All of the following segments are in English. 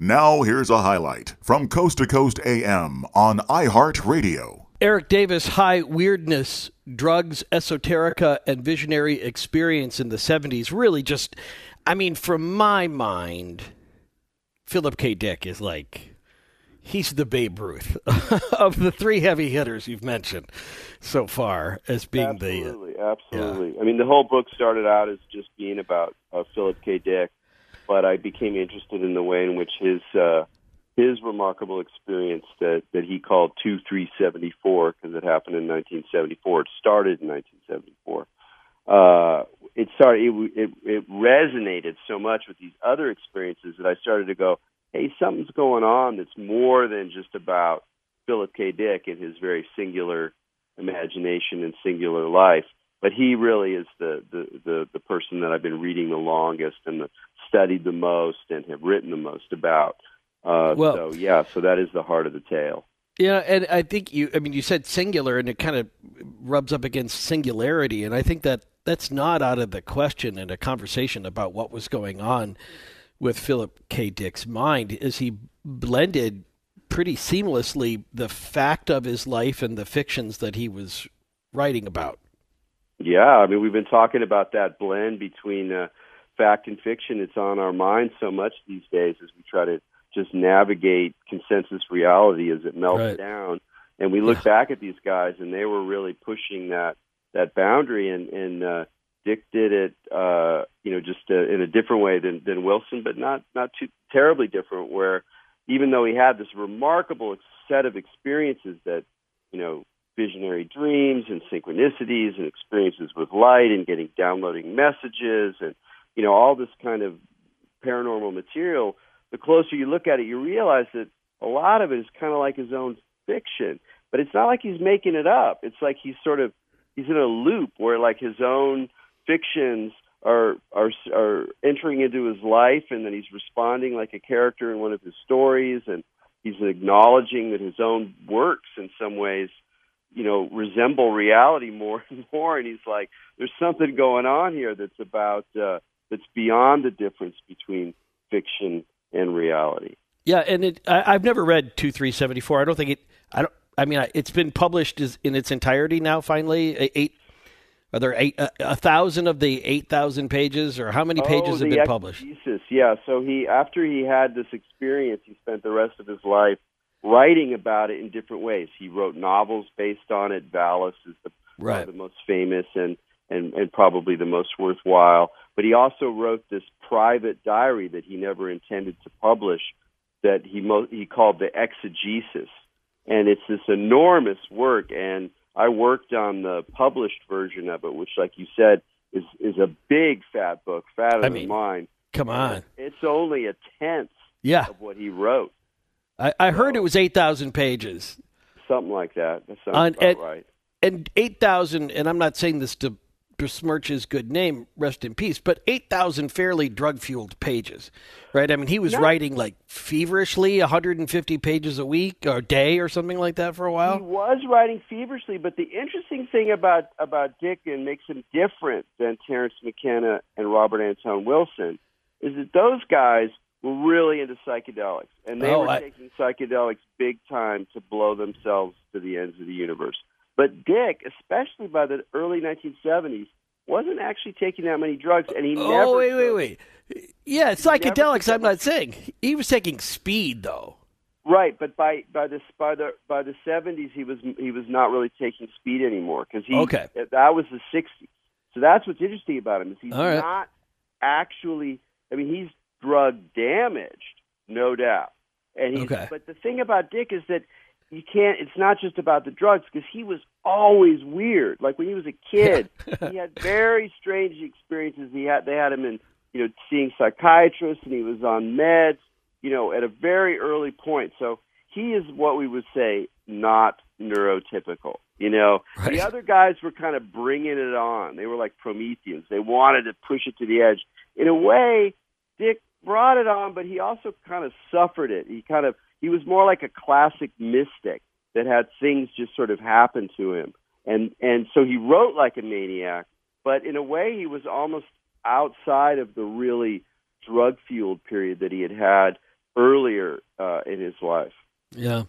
Now here's a highlight from Coast to Coast AM on iHeartRadio. Eric Davis, high weirdness, drugs, esoterica, and visionary experience in the 70s really just, I mean, from my mind, Philip K. Dick is like, he's the Babe Ruth of the three heavy hitters you've mentioned so far as being Absolutely. Yeah. I mean, the whole book started out as just being about Philip K. Dick, but I became interested in the way in which his remarkable experience that he called 2374, because it happened in 1974. It started in 1974. It resonated so much with these other experiences that I started to go, hey, something's going on that's more than just about Philip K. Dick and his very singular imagination and singular life. But he really is the person that I've been reading the longest and studied the most and have written the most about. So that is the heart of the tale. Yeah, and I think you said singular, and it kind of rubs up against singularity, and I think that that's not out of the question in a conversation about what was going on with Philip K. Dick's mind, is he blended pretty seamlessly the fact of his life and the fictions that he was writing about. Yeah, I mean, we've been talking about that blend between fact and fiction. It's on our minds so much these days as we try to just navigate consensus reality as it melts down. And we look back at these guys, and they were really pushing that boundary. And Dick did it, in a different way than Wilson, but not too terribly different. Where even though he had this remarkable set of experiences that, visionary dreams and synchronicities and experiences with light and downloading messages and all this kind of paranormal material, the closer you look at it, you realize that a lot of it is kind of like his own fiction. But it's not like he's making it up. It's like he's in a loop where like his own fictions are entering into his life, and then he's responding like a character in one of his stories, and he's acknowledging that his own works in some ways, resemble reality more and more. And he's like, there's something going on here that's about that's beyond the difference between fiction and reality. Yeah, and I've never read 2374. I don't think it. It's been published in its entirety now. Finally, Are there 1,000 of the 8,000 pages, or how many pages have been published? Yeah. So after he had this experience, he spent the rest of his life writing about it in different ways. He wrote novels based on it. Valis is the most famous and probably the most worthwhile. But he also wrote this private diary that he never intended to publish that he called the Exegesis. And it's this enormous work, and I worked on the published version of it, which, like you said, is a big fat book, fatter than mine. Come on. It's only a tenth of what he wrote. I heard it was 8,000 pages. Something like that. That sounds about right. And 8,000, and I'm not saying this to besmirch his good name, rest in peace, but 8,000 fairly drug-fueled pages, right? I mean, he was writing like feverishly 150 pages a week or day or something like that for a while. He was writing feverishly, but the interesting thing about Dick and makes him different than Terrence McKenna and Robert Anton Wilson is that those guys were really into psychedelics, and they were taking psychedelics big time to blow themselves to the ends of the universe. But Dick, especially by the early 1970s, wasn't actually taking that many drugs, and he never... Wait. Yeah, psychedelics, I'm not saying. He was taking speed, though. Right, but by the 70s, he was not really taking speed anymore, because that was the 60s. So that's what's interesting about him, is he's not actually... I mean, he's drug damaged, no doubt. And but the thing about Dick is that you can't, it's not just about the drugs, because he was always weird. Like when he was a kid, he had very strange experiences. They had him in, seeing psychiatrists, and he was on meds, at a very early point. So he is what we would say not neurotypical. The other guys were kind of bringing it on. They were like Prometheans. They wanted to push it to the edge. In a way, Dick brought it on, but he also kind of suffered it. He was more like a classic mystic that had things just sort of happen to him. And so he wrote like a maniac, but in a way he was almost outside of the really drug-fueled period that he had earlier in his life. Yeah,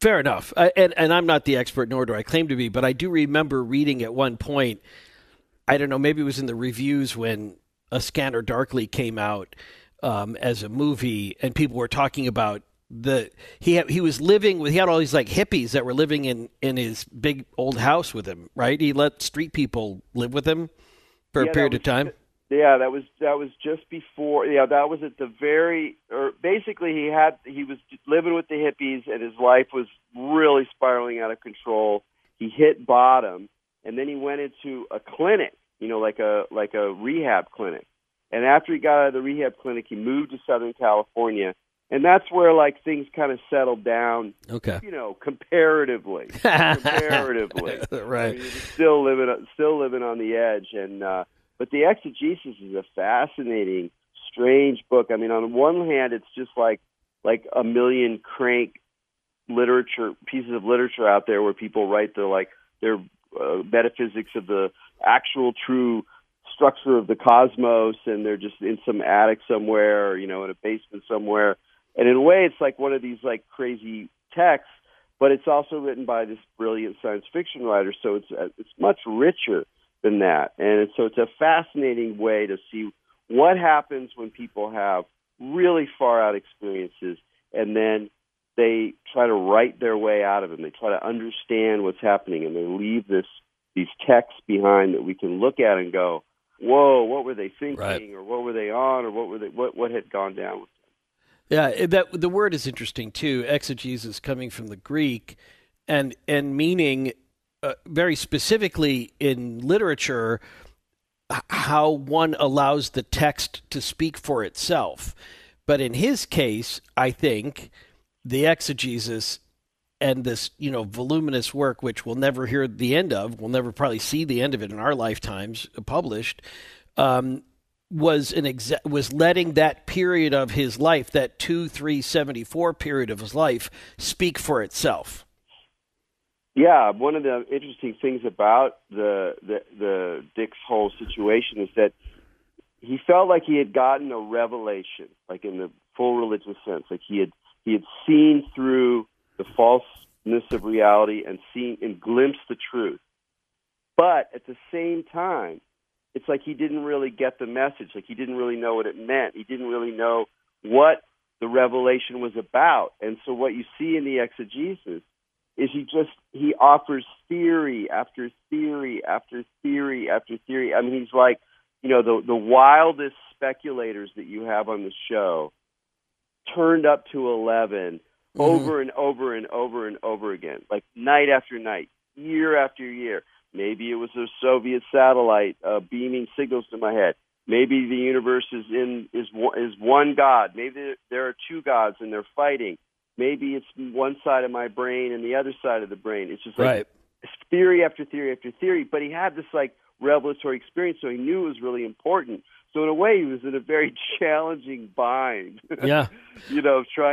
fair enough. And I'm not the expert, nor do I claim to be, but I do remember reading at one point, I don't know, maybe it was in the reviews when A Scanner Darkly came out as a movie, and people were talking about he had all these like hippies that were living in his big old house with him, right? He let street people live with him for a period of time. That was just before. Yeah, that was at the very. Or basically, he was living with the hippies, and his life was really spiraling out of control. He hit bottom, and then he went into a clinic, like a rehab clinic. And after he got out of the rehab clinic, he moved to Southern California. And that's where, like, things kind of settled down, okay, comparatively. Right. I mean, still living on the edge. And but The Exegesis is a fascinating, strange book. I mean, on one hand, it's just like a million crank pieces of literature out there where people write their metaphysics of the actual true structure of the cosmos, and they're just in some attic somewhere, or, in a basement somewhere. And in a way, it's like one of these like crazy texts, but it's also written by this brilliant science fiction writer, so it's much richer than that. And so it's a fascinating way to see what happens when people have really far out experiences, and then they try to write their way out of them. They try to understand what's happening, and they leave these texts behind that we can look at and go, "Whoa, what were they thinking?" Right. Or "What were they on?" Or what had gone down with them? Yeah, the word is interesting too. Exegesis, coming from the Greek, and meaning very specifically in literature, how one allows the text to speak for itself. But in his case, I think the exegesis and this, voluminous work, which we'll never hear the end of, we'll never probably see the end of it in our lifetimes, published, was letting that period of his life, that 2374 period of his life, speak for itself. Yeah, one of the interesting things about the Dick's whole situation is that he felt like he had gotten a revelation, like in the full religious sense, like he had seen through the falseness of reality and seen and glimpsed the truth. But at the same time, it's like he didn't really get the message. Like he didn't really know what it meant. He didn't really know what the revelation was about. And so what you see in the exegesis is he offers theory after theory after theory after theory. I mean, he's like, the wildest speculators that you have on the show turned up to 11 over and over and over and over again, like night after night, year after year. Maybe it was a Soviet satellite beaming signals to my head. Maybe the universe is one God. Maybe there are two gods and they're fighting. Maybe it's one side of my brain and the other side of the brain. It's just like theory after theory after theory. But he had this like revelatory experience, so he knew it was really important. So in a way, he was in a very challenging bind, trying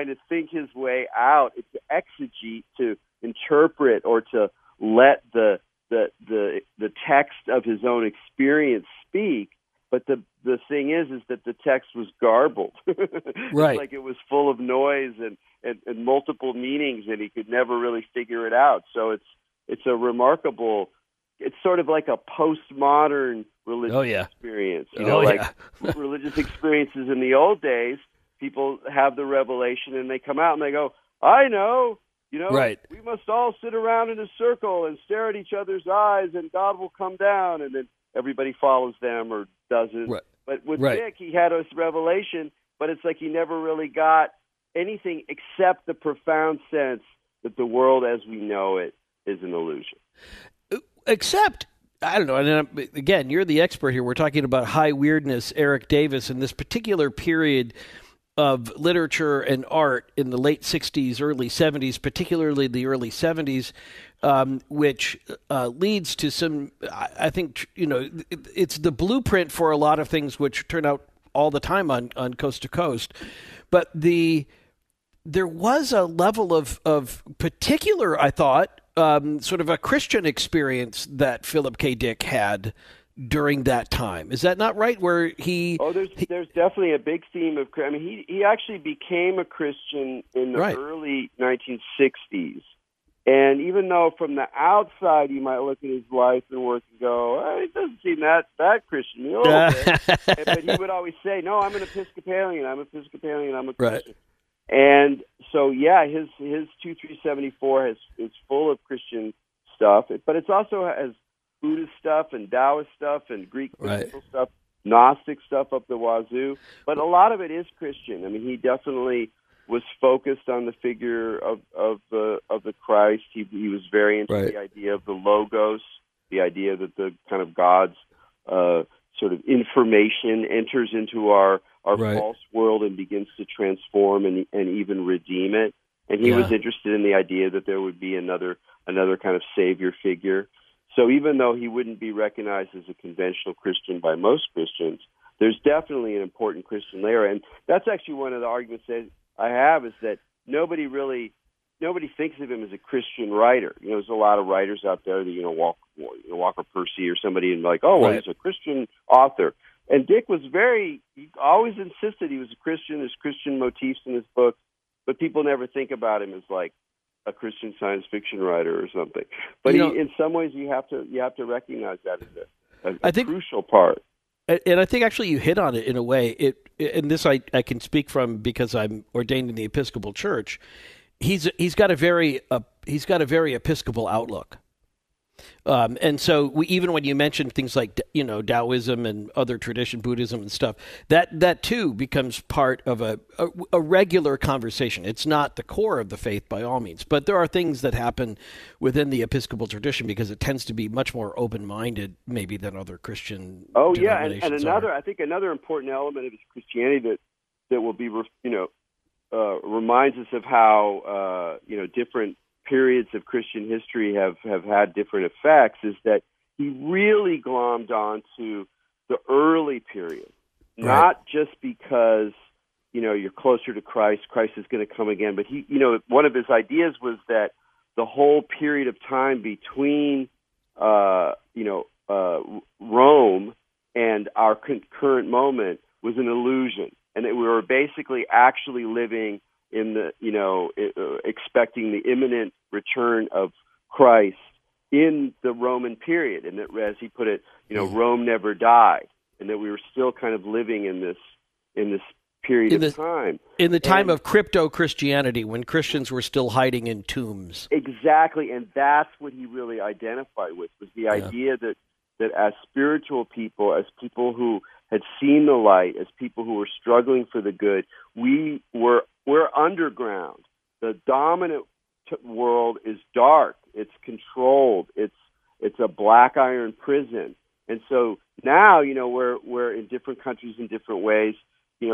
to think his way out, to exegete, to interpret, or to let the text of his own experience speak. But the thing is that the text was garbled. Right. It's like it was full of noise and multiple meanings, and he could never really figure it out. So it's a remarkable. It's sort of like a postmodern religious experience. Religious experiences in the old days, people have the revelation and they come out and they go, "I know, we must all sit around in a circle and stare at each other's eyes and God will come down," and then everybody follows them or doesn't. Right. But with Dick, he had this revelation, but it's like he never really got anything except the profound sense that the world as we know it is an illusion. Except, I don't know, and again, you're the expert here. We're talking about high weirdness, Eric Davis, and this particular period of literature and art in the late 60s, early 70s, particularly the early 70s, which leads to some, I think, it's the blueprint for a lot of things which turn out all the time on Coast to Coast. But there was a level of particular, I thought, sort of a Christian experience that Philip K. Dick had during that time. Is that not right? Where he... Oh, there's definitely a big theme of... I mean, he actually became a Christian in the early 1960s. And even though from the outside you might look at his life and work and go, oh, he doesn't seem that Christian. You know, but he would always say, no, I'm an Episcopalian, I'm a Christian. Right. And so, yeah, his 2374 is full of Christian stuff, but it's also has Buddhist stuff and Taoist stuff and Greek mystical stuff, Gnostic stuff up the wazoo. But a lot of it is Christian. I mean, he definitely was focused on the figure of the Christ. He was very into the idea of the Logos, the idea that the kind of God's sort of information enters into our false world and begins to transform and even redeem it. And he was interested in the idea that there would be another kind of savior figure. So even though he wouldn't be recognized as a conventional Christian by most Christians, there's definitely an important Christian layer. And that's actually one of the arguments that I have, is that nobody thinks of him as a Christian writer. You know, there's a lot of writers out there that, Walker Percy or somebody, and like, oh, well, he's a Christian author. And Dick was he always insisted he was a Christian. There's Christian motifs in his books, but people never think about him as like a Christian science fiction writer or something. But in some ways, you have to recognize that as a crucial part. And I think actually you hit on it in a way. And this I can speak from because I'm ordained in the Episcopal Church. He's got a very Episcopal outlook, and so even when you mention things like Taoism and other tradition, Buddhism and stuff, that too becomes part of a regular conversation. It's not the core of the faith by all means, but there are things that happen within the Episcopal tradition because it tends to be much more open-minded maybe than other Christian. Oh yeah, and another I think another important element of Christianity that will be reminds us of how different periods of Christian history have had different effects, is that he really glommed on to the early period, not just because, you're closer to Christ is going to come again, but he, one of his ideas was that the whole period of time between, Rome and our current moment was an illusion, and that we were basically actually living in the, expecting the imminent return of Christ in the Roman period, and that, as he put it, Rome never died, and that we were still kind of living in this period of time. In the time of crypto-Christianity, when Christians were still hiding in tombs. Exactly, and that's what he really identified with, was the idea that as spiritual people, as people who had seen the light, as people who were struggling for the good, we're underground. The dominant world is dark. It's controlled. It's a black iron prison. And so now, we're in different countries in different ways.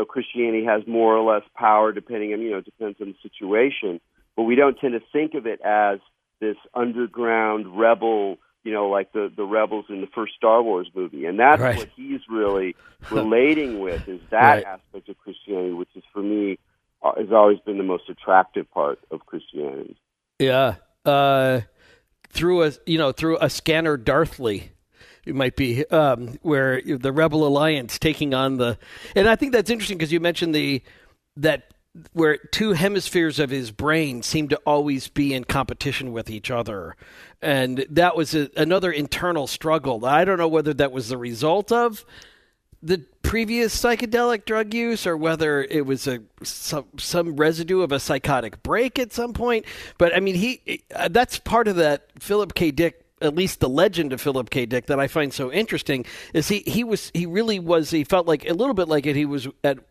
Christianity has more or less power depending on, it depends on the situation. But we don't tend to think of it as this underground rebel, like the rebels in the first Star Wars movie. And that's what he's really relating with, is that aspect of Christianity, which is, for me, has always been the most attractive part of Christianity. Yeah, through a Scanner Darkly, it might be where the Rebel Alliance taking on the, and I think that's interesting because you mentioned that where two hemispheres of his brain seem to always be in competition with each other, and that was another internal struggle. I don't know whether that was the result of the previous psychedelic drug use, or whether it was some residue of a psychotic break at some point. But I mean, that's part of that Philip K. Dick, at least the legend of Philip K. Dick, that I find so interesting, is he felt like a little bit like it.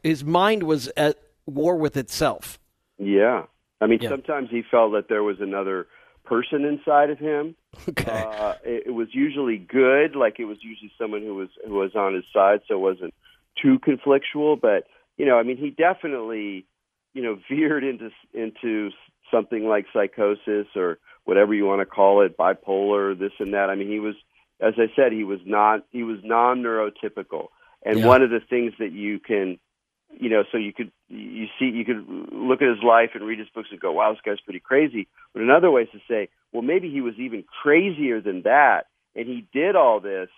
His mind was at war with itself. Yeah, I mean, sometimes he felt that there was another person inside of him. Okay. It was usually good, like it was usually someone who was on his side, so it wasn't too conflictual. But I mean, he definitely veered into something like psychosis or whatever you want to call it, bipolar, this and that. I mean, he was, as I said, he was non-neurotypical, and one of the things that you can. So you could look at his life and read his books and go, wow, this guy's pretty crazy. But another way is to say, well, maybe he was even crazier than that, and he did all this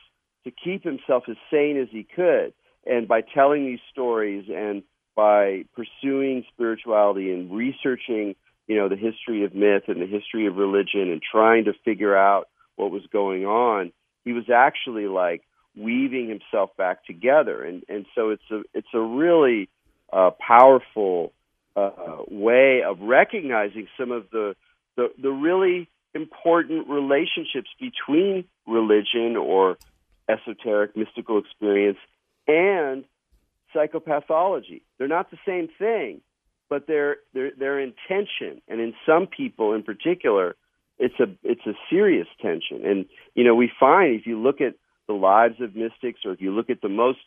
to keep himself as sane as he could. And by telling these stories and by pursuing spirituality and researching, the history of myth and the history of religion and trying to figure out what was going on, he was actually like weaving himself back together. And so it's a really powerful way of recognizing some of the really important relationships between religion or esoteric mystical experience and psychopathology. They're not the same thing, but they're in tension. And in some people in particular, it's a serious tension. And we find, if you look at the lives of mystics, or if you look at the most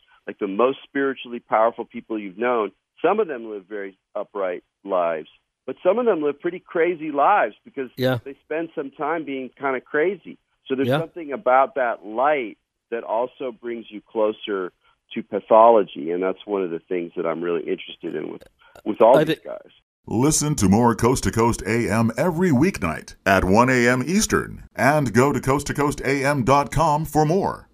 spiritually powerful people you've known, some of them live very upright lives, but some of them live pretty crazy lives because they spend some time being kind of crazy. So there's something about that light that also brings you closer to pathology, and that's one of the things that I'm really interested in with all these guys. Listen to more Coast to Coast AM every weeknight at 1 a.m. Eastern, and go to coasttocoastam.com for more.